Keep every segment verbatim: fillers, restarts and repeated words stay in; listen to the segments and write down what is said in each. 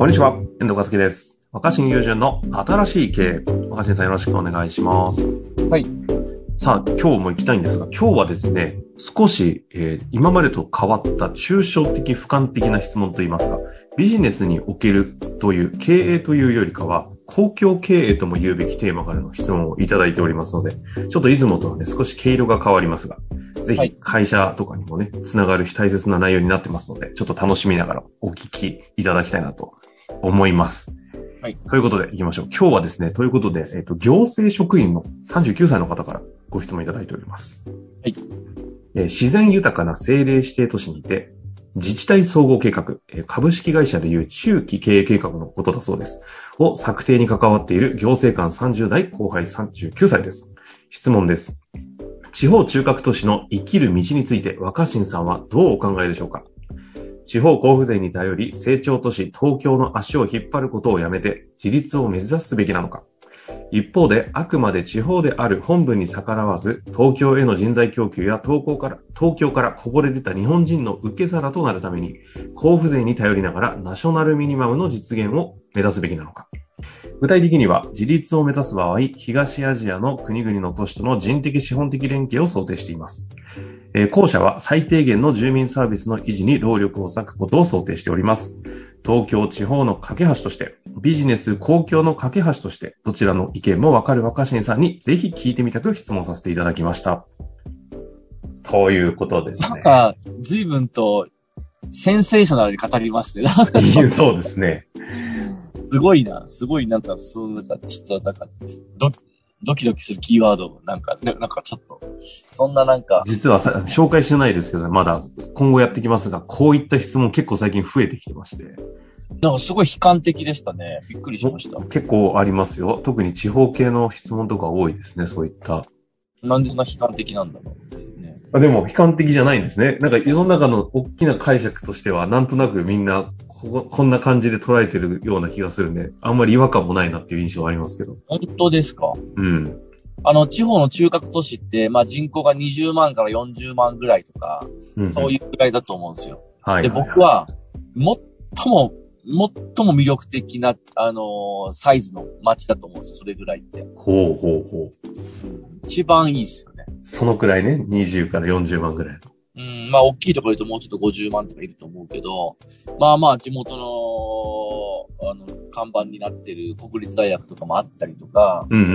こんにちは、遠藤和樹です。若新雄純の新しい経営。若新さん、よろしくお願いします。はい。さあ、今日も行きたいんですが、今日はですね、少し、えー、今までと変わった抽象的、俯瞰的な質問といいますか、ビジネスにおけるという経営というよりかは、公共経営とも言うべきテーマからの質問をいただいておりますので、ちょっといつもとはね、少し毛色が変わりますが、ぜひ会社とかにもね、つながる大切な内容になってますので、ちょっと楽しみながらお聞きいただきたいなと思います。はい。ということで行きましょう。今日はですね、ということで、えっと、行政職員のさんじゅうきゅうさいの方からご質問いただいております。はい。えー、自然豊かな政令指定都市にて、自治体総合計画、えー、株式会社でいう中期経営計画のことだそうです。を策定に関わっている行政官さんじゅうだい後輩さんじゅうきゅうさいです。質問です。地方中核都市の生きる道について若新さんはどうお考えでしょうか。地方交付税に頼り成長都市東京の足を引っ張ることをやめて自立を目指すべきなのか。一方であくまで地方である本部に逆らわず東京への人材供給や東京から、東京からこぼれ出た日本人の受け皿となるために交付税に頼りながらナショナルミニマムの実現を目指すべきなのか。具体的には自立を目指す場合、東アジアの国々の都市との人的資本的連携を想定しています。えー、後者は最低限の住民サービスの維持に労力を割くことを想定しております。東京地方の架け橋として、ビジネス公共の架け橋として、どちらの意見もわかる若新さんにぜひ聞いてみたく質問させていただきました。ということですね。なんか、随分とセンセーショナルに語りますね。そうですね。すごいな、すごいなんか、そう、なんか、ちょっとなんか、ド、ドキドキするキーワード、なんか、なんかちょっと、そんななんか。実はさ、紹介してないですけど、まだ、今後やってきますが、こういった質問結構最近増えてきてまして。なんかすごい悲観的でしたね。びっくりしました。結構ありますよ。特に地方系の質問とか多いですね、そういった。なんでそんな悲観的なんだろう、ね。でも、悲観的じゃないんですね。なんか、世の中の大きな解釈としては、なんとなくみんな、こ, こんな感じで捉えてるような気がするんで、あんまり違和感もないなっていう印象はありますけど。本当ですか？うん。あの、地方の中核都市って、まあ人口がにじゅうまんからよんじゅうまんぐらいとか、うん、そういうぐらいだと思うんですよ。はい。で、僕は、最も、最も魅力的な、あのー、サイズの街だと思うんですよ。それぐらいって。ほうほうほう。一番いいですよね。そのくらいね、にじゅうからよんじゅうまんぐらい。うん、まあ、大きいところで言うともうちょっとごじゅうまんとかいると思うけど、まあまあ、地元の、あの、看板になってる国立大学とかもあったりとか。うんうんう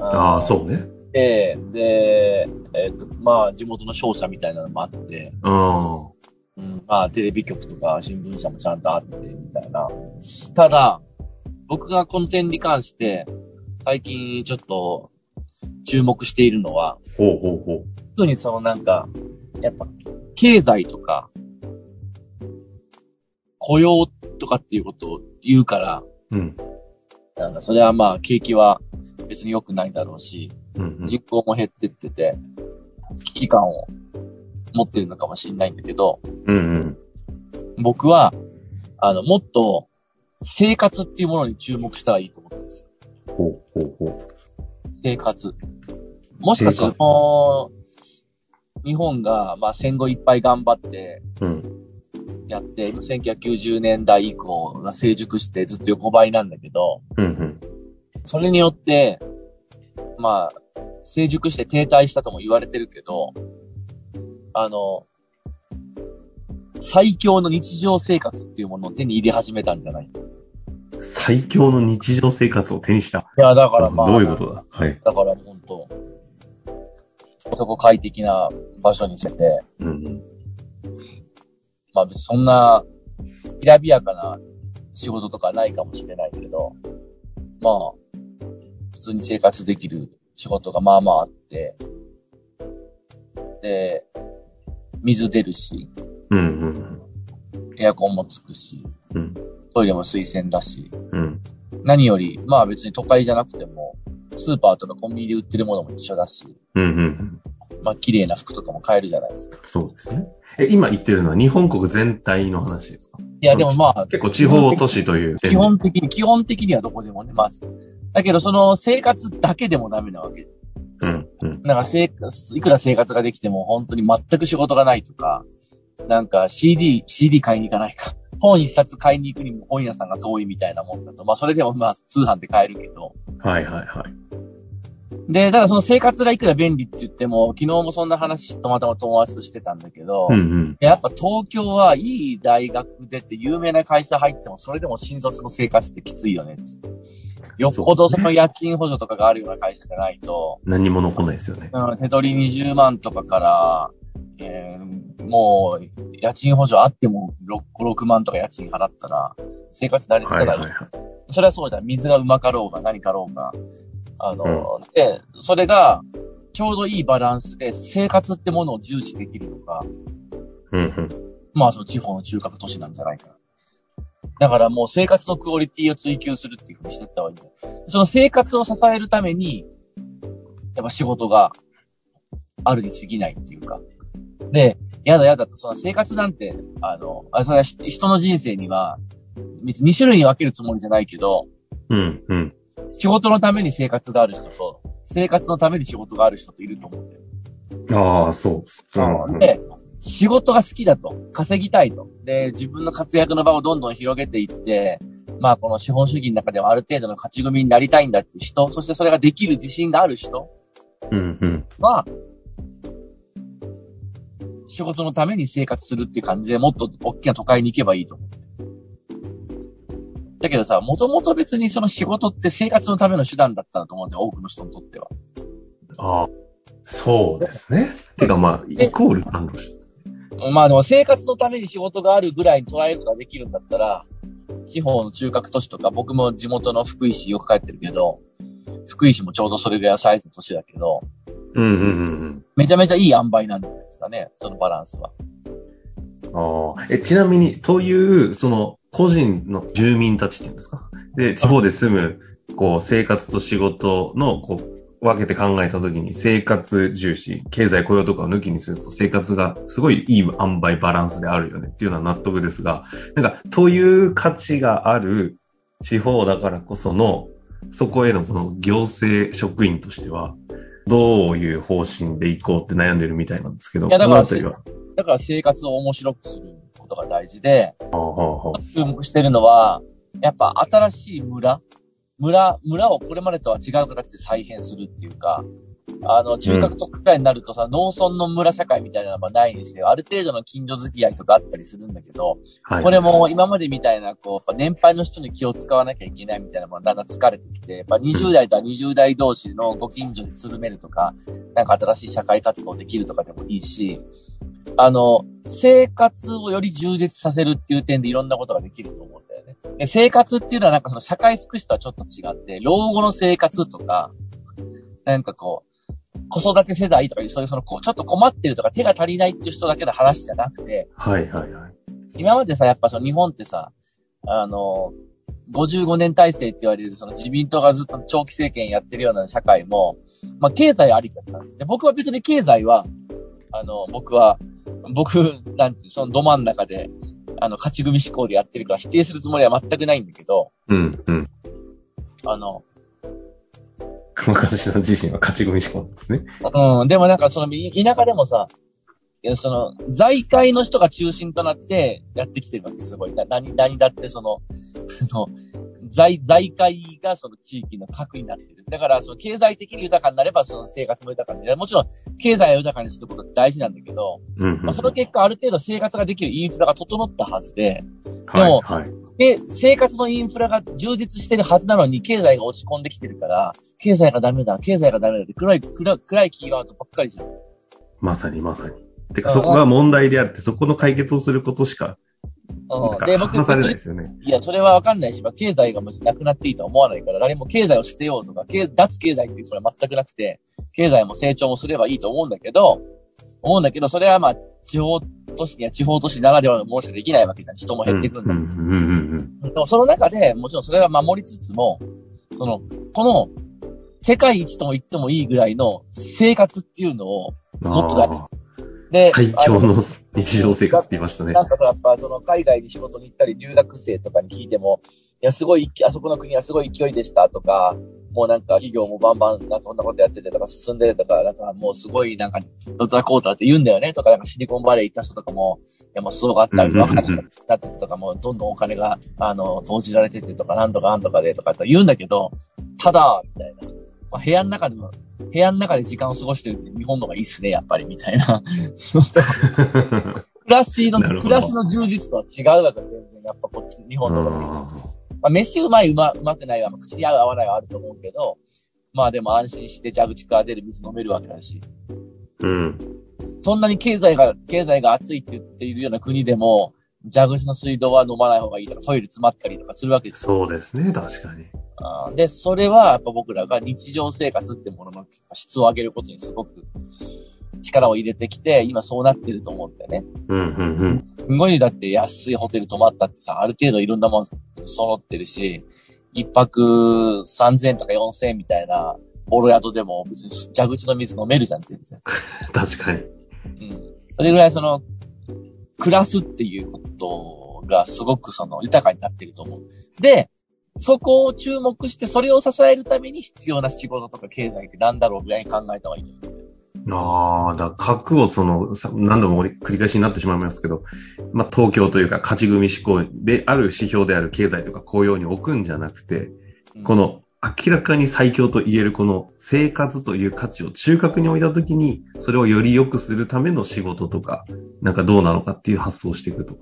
ん。ああ、そうね。ええー、で、えー、っと、まあ、地元の商社みたいなのもあって。ああ。うん、まあ、テレビ局とか新聞社もちゃんとあって、みたいな。ただ、僕がこの点に関して、最近ちょっと、注目しているのは、ほうほうほう。特にそのなんか、やっぱ、経済とか、雇用とかっていうことを言うから、うん。なんか、それはまあ、景気は別に良くないんだろうし、うんうん、人口も減ってってて、危機感を持ってるのかもしれないんだけど、うんうん。僕は、あの、もっと、生活っていうものに注目したらいいと思ってるんですよ。ほうほうほう。生活。もしかすると、日本が、まあ、戦後いっぱい頑張って、やって、うん、せんきゅうひゃくきゅうじゅうねんだい以降が成熟してずっと横ばいなんだけど、うんうん、それによって、まあ、成熟して停滞したとも言われてるけど、あの、最強の日常生活っていうものを手に入れ始めたんじゃない？最強の日常生活を手にした？いや、だからまあ、どういうことだ？はい。だから本当、そこ快適な場所にしてて、うんうん、まあ別にそんなきらびやかな仕事とかないかもしれないけれど、まあ普通に生活できる仕事がまあまああって、で水出るし、うんうんうん、エアコンもつくし、うん、トイレも水洗だし、うん、何よりまあ別に都会じゃなくても。スーパーとかコンビニで売ってるものも一緒だし、うんうん、まあ綺麗な服とかも買えるじゃないですか。そうですね。え、今言ってるのは日本国全体の話ですか？いやでもまあ結構地方都市という基本的に基本的にはどこでもねまず、あ、だけどその生活だけでもダメなわけじゃん。うんうん。なんか生活いくら生活ができても本当に全く仕事がないとか、なんか シーディー シーディー 買いに行かないか本一冊買いに行くにも本屋さんが遠いみたいなもんだと、まあそれでもまあ通販で買えるけど。はいはいはい。で、ただその生活がいくら便利って言っても、昨日もそんな話とまたま友達としてたんだけど、うんうん、やっぱ東京はいい大学出て有名な会社入っても、それでも新卒の生活ってきついよねって。よっぽどその家賃補助とかがあるような会社じゃないと。何も残んないですよね。うん、手取りにじゅうまんとかから、えー、もう、家賃補助あってもろく、ろくまんとか家賃払ったら、生活慣れてたら、はいはいはい、それはそうじゃん。水がうまかろうが何かろうが。あの、うん、で、それが、ちょうどいいバランスで、生活ってものを重視できるのか。うんうん。まあ、その地方の中核都市なんじゃないかな。だからもう生活のクオリティを追求するっていう風にしていった方がいい。その生活を支えるために、やっぱ仕事があるに過ぎないっていうか。で、やだやだと、その生活なんて、あの、あそれは人の人生には、に種類に分けるつもりじゃないけど、うんうん。仕事のために生活がある人と、生活のために仕事がある人といると思ってる。ああ、そうですか。で、仕事が好きだと、稼ぎたいと、で自分の活躍の場をどんどん広げていって、まあこの資本主義の中ではある程度の勝ち組になりたいんだっていう人、そしてそれができる自信がある人は、仕事のために生活するっていう感じでもっと大きな都会に行けばいいと思う。だけどさ、もともと別にその仕事って生活のための手段だったと思うんだよ、多くの人にとっては。ああ、そうですね。てかまあイコールなんだし。まあでも生活のために仕事があるぐらいに捉えることができるんだったら、地方の中核都市とか、僕も地元の福井市よく帰ってるけど、福井市もちょうどそれぐらいサイズの都市だけど、うんうんうん、めちゃめちゃいい塩梅なんじゃないですかね、そのバランスは。ああ、え、ちなみに、という、その、個人の住民たちっていうんですか。で、地方で住む、こう、生活と仕事の、こう、分けて考えたときに生活重視、経済雇用とかを抜きにすると生活がすごいいい塩梅バランスであるよねっていうのは納得ですが、なんか、という価値がある地方だからこその、そこへのこの行政職員としては、どういう方針で行こうって悩んでるみたいなんですけど、いやだからこの辺りは。だから生活を面白くすることが大事で、はあはあ、注目してるのは、やっぱ新しい村村、村をこれまでとは違う形で再編するっていうか、あの、中核都市になるとさ、うん、農村の村社会みたいなのはないんですよ。ある程度の近所付き合いとかあったりするんだけど、はい、これも今までみたいな、こう、やっぱ年配の人に気を使わなきゃいけないみたいなものだんだん疲れてきて、やっぱにじゅう代とはにじゅう代同士のご近所でつるめるとか、なんか新しい社会活動できるとかでもいいし、あの、生活をより充実させるっていう点でいろんなことができると思うんだよね。で、生活っていうのはなんかその社会福祉とはちょっと違って、老後の生活とか、なんかこう、子育て世代とかいう、そういうその、ちょっと困ってるとか手が足りないっていう人だけの話じゃなくて、はいはいはい。今までさ、やっぱその日本ってさ、あの、ごじゅうごねん体制って言われるその自民党がずっと長期政権やってるような社会も、まあ経済ありだったんですよ。で、僕は別に経済は、あの、僕は、僕、なんていう、そのど真ん中で、あの、勝ち組思考でやってるから否定するつもりは全くないんだけど、うん、うん。あの、私さん自身は勝ち組思考なんですね。うん、でもなんかその、田舎でもさ、その、財界の人が中心となってやってきてるわけですよ、これ。何、何だってその、あの、財、財界がその地域の核になってる。だから、その経済的に豊かになれば、その生活も豊かになる。もちろん、経済を豊かにすることって大事なんだけど、うんうんうん、まあ、その結果、ある程度生活ができるインフラが整ったはずで、でも、はいはい、で、生活のインフラが充実してるはずなのに、経済が落ち込んできてるから、経済がダメだ、経済がダメだって暗い、暗い、暗いキーワードばっかりじゃん。まさにまさに。てか、そこが問題であって、そこの解決をすることしか、うん、で、僕、いや、それはわかんないし、まあ、経済がなくなっていいとは思わないから、誰も経済を捨てようとか、脱経済っていうそれは全くなくて、経済も成長もすればいいと思うんだけど、思うんだけど、それはまあ、地方都市には地方都市ならではのものしかできないわけだ。人も減ってくるんだ。うんうんうんうん、でもその中でもちろんそれは守りつつも、その、この、世界一とも言ってもいいぐらいの生活っていうのを、もっとだめ。で最強の日常生活って言いましたね。なんかさ、やっぱその海外に仕事に行ったり留学生とかに聞いても、いやすごいあそこの国はすごい勢いでしたとか、もうなんか企業もバンバンなんかこんなことやっててとか進んでるとか、なんかもうすごいなんかドタコーターって言うんだよねとか、なんかシリコンバレー行った人とかも、いやもうすごかったり、若かったりとかもどんどんお金があの投じられててとか、なんとかなんとかでとかって言うんだけど、ただ、みたいな。まあ、部屋の中でも、部屋の中で時間を過ごしてるって日本の方がいいっすね、やっぱりみたいな。暮らしの、暮らしの充実とは違うわけ全然。やっぱこっち、日本の方が。まあ、飯うまいうま、うまくないは、口に合う合わないはあると思うけど、まあでも安心して蛇口から出る水飲めるわけだし。うん。そんなに経済が、経済が熱いって言っているような国でも、蛇口の水道は飲まない方がいいとか、トイレ詰まったりとかするわけですよ。そうですね、確かに。あで、それはやっぱ僕らが日常生活ってものの質を上げることにすごく力を入れてきて、今そうなってると思うんだよね。うんうんうん。すごいだって安いホテル泊まったってさ、ある程度いろんなもの揃ってるし、一泊さんぜんとかよんせんみたいなボロ宿でも別に蛇口の水飲めるじゃん、全然。確かに。うん。それぐらいその、暮らすっていうことがすごくその豊かになってると思う。で、そこを注目して、それを支えるために必要な仕事とか経済って何だろうぐらいに考えた方がいいと思う。ああ、だから核をその、何度も繰り返しになってしまいますけど、まあ、東京というか勝ち組志向である指標である経済とか雇用に置くんじゃなくて、うん、この明らかに最強と言えるこの生活という価値を中核に置いたときに、それをより良くするための仕事とか、なんかどうなのかっていう発想をしていくと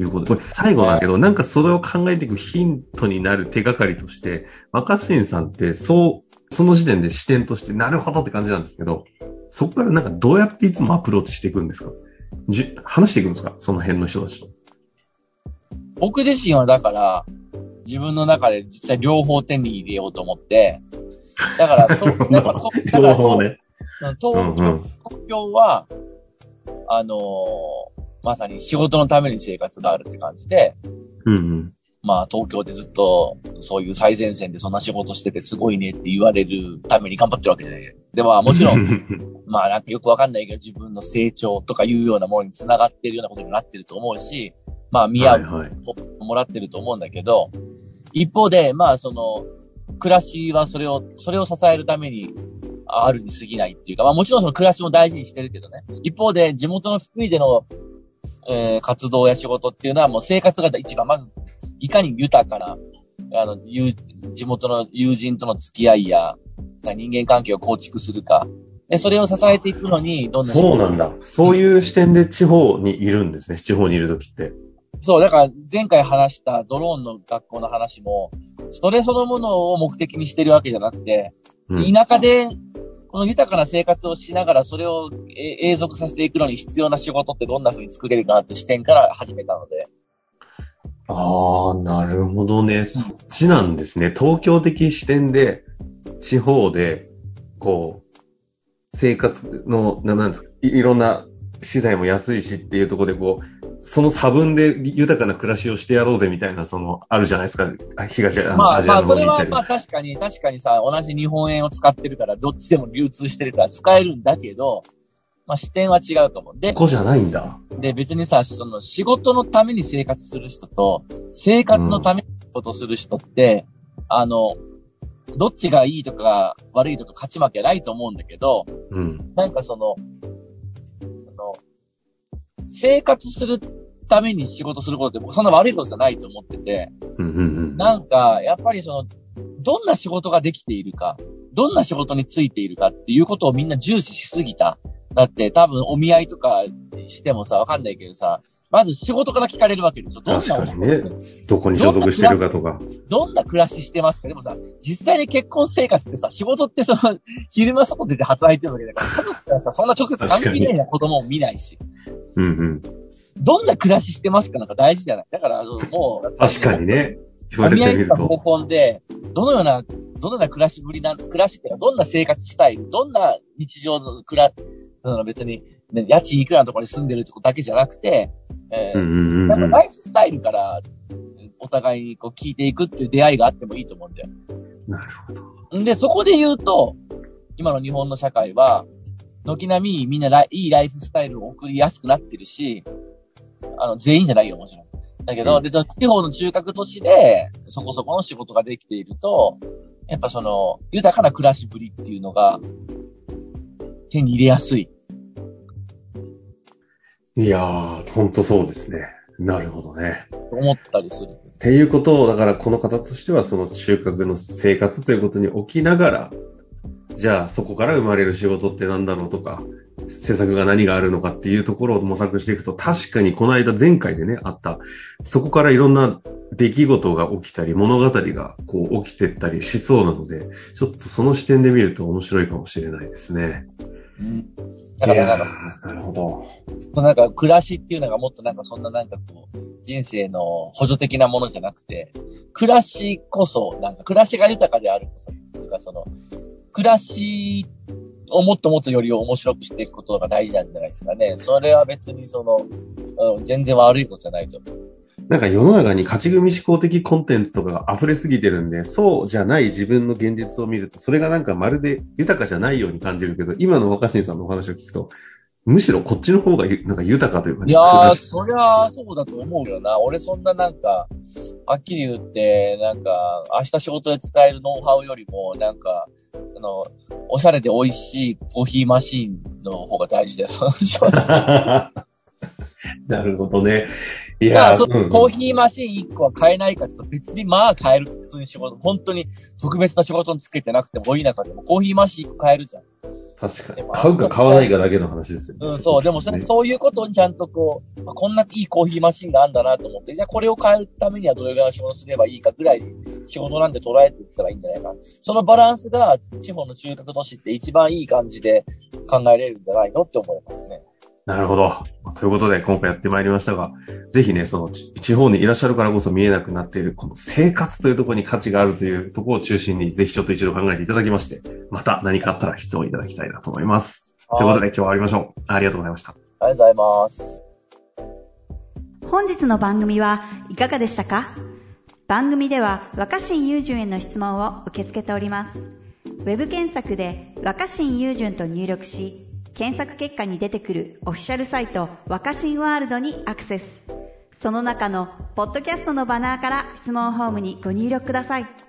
いうことで、これ最後だけど、なんかそれを考えていくヒントになる手がかりとして、若新さんってそう、その時点で視点としてなるほどって感じなんですけど、そこからなんかどうやっていつもアプローチしていくんですか？じ話していくんですか？その辺の人たちと。僕自身はだから自分の中で実際両方手に入れようと思って、だからとやっぱとだからと、ね、東京は、うんうん、あのまさに仕事のために生活があるって感じで、うんうん、まあ東京でずっとそういう最前線でそんな仕事しててすごいねって言われるために頑張ってるわけじゃない。でも、まあ、もちろん。まあなんかよくわかんないけど自分の成長とかいうようなものに繋がってるようなことになってると思うし、まあ見合うもらってると思うんだけど、はいはい、一方でまあその暮らしはそれをそれを支えるためにあるに過ぎないっていうか、まあもちろんその暮らしも大事にしてるけどね。一方で地元の福井での、えー、活動や仕事っていうのはもう生活が一番まずいかに豊かなあの地元の友人との付き合いや人間関係を構築するか。で、それを支えていくのに、どんな仕事をするか。そうなんだ。そういう視点で地方にいるんですね。地方にいるときって。そう、だから前回話したドローンの学校の話も、それそのものを目的にしてるわけじゃなくて、うん、田舎でこの豊かな生活をしながらそれを永続させていくのに必要な仕事ってどんな風に作れるかなって視点から始めたので。ああ、なるほどね。そっちなんですね。東京的視点で、地方で、こう、生活の、なんですか、いろんな資材も安いしっていうところで、こう、その差分で豊かな暮らしをしてやろうぜみたいな、その、あるじゃないですか、東アジアの方にいたり。まあ、まあ、それはまあ確かに、確かにさ、同じ日本円を使ってるから、どっちでも流通してるから使えるんだけど、まあ視点は違うと思う。で、ここじゃないんだ。で、別にさ、その仕事のために生活する人と、生活のために仕事する人って、うん、あの、どっちがいいとか悪いとか勝ち負けないと思うんだけど、うん、なんかその、あの、生活するために仕事することってそんな悪いことじゃないと思ってて、うんうんうん、なんかやっぱりその、どんな仕事ができているか、どんな仕事についているかっていうことをみんな重視しすぎた。だって多分お見合いとかしてもさ、わかんないけどさ、まず仕事から聞かれるわけですよ。どんなお仕事ですか？確かにね。どこに所属してるかとか。どんな暮らししてますか？でもさ、実際に結婚生活ってさ、仕事ってその、昼間外出て働いてるわけだから、家族からさ、そんな直接関係ないな子供を見ないし。うんうん。どんな暮らししてますかなんか大事じゃない。だから、もう。確かにね。言われてみると。合コンで、どのような、どのような暮らしぶりな、暮らしっていうのはどんな生活スタイル、どんな日常の暮ら、その別に、ね、家賃いくらのところに住んでるとこだけじゃなくて、えーうんうんうん、なんかライフスタイルからお互いにこう聞いていくっていう出会いがあってもいいと思うんだよ。なるほど。で、そこで言うと、今の日本の社会は、軒並みみんないいライフスタイルを送りやすくなってるし、あの、全員じゃないよ、もちろん。だけど、うん、で、地方の中核都市で、そこそこの仕事ができていると、やっぱその豊かな暮らしぶりっていうのが手に入れやすい。いやー、ほんとそうですね。なるほどね。思ったりする。っていうことを、だからこの方としては、その中核の生活ということに置きながら、じゃあそこから生まれる仕事って何だろうとか、施策が何があるのかっていうところを模索していくと、確かにこの間前回でね、あった、そこからいろんな出来事が起きたり、物語がこう起きてったりしそうなので、ちょっとその視点で見ると面白いかもしれないですね。うん。だからなんか、なるほど。なんか暮らしっていうのがもっとなんかそんななんかこう、人生の補助的なものじゃなくて、暮らしこそ、なんか暮らしが豊かであるこそ、とかその、暮らしをもっともっとより面白くしていくことが大事なんじゃないですかね。それは別にその、全然悪いことじゃないと思う。なんか世の中に勝ち組思考的コンテンツとかが溢れすぎてるんで、そうじゃない自分の現実を見ると、それがなんかまるで豊かじゃないように感じるけど、今の若新さんのお話を聞くと、むしろこっちの方がなんか豊かというか、ね、いやー、そりゃあそうだと思うよな。俺そんななんか、はっきり言って、なんか、明日仕事で使えるノウハウよりも、なんか、あの、おしゃれで美味しいコーヒーマシーンの方が大事だよ、正直。なるほどね。いや、まあうん、コーヒーマシーンいっこは買えないかちょっと別にまあ買える。普通に仕事、本当に特別な仕事につけてなくてもいい中でもコーヒーマシーンいっこ買えるじゃん。確かに。買うか買わないかだけの話ですよね。うん、そう。でもそれ、そういうことにちゃんとこう、まあ、こんないいコーヒーマシーンがあるんだなと思って、じゃこれを買えるためにはどれぐらいの仕事すればいいかぐらい仕事なんて捉えていったらいいんじゃないかな。そのバランスが地方の中核都市って一番いい感じで考えられるんじゃないのって思いますね。なるほど。ということで今回やってまいりましたが、ぜひね、その地方にいらっしゃるからこそ見えなくなっているこの生活というところに価値があるというところを中心に、ぜひちょっと一度考えていただきまして、また何かあったら質問いただきたいなと思います。ということで今日は終わりましょう。ありがとうございました。ありがとうございます。本日の番組はいかがでしたか？番組では若新雄純への質問を受け付けております。ウェブ検索で若新雄純と入力し、検索結果に出てくるオフィシャルサイト若新ワールドにアクセス。その中のポッドキャストのバナーから質問フォームにご入力ください。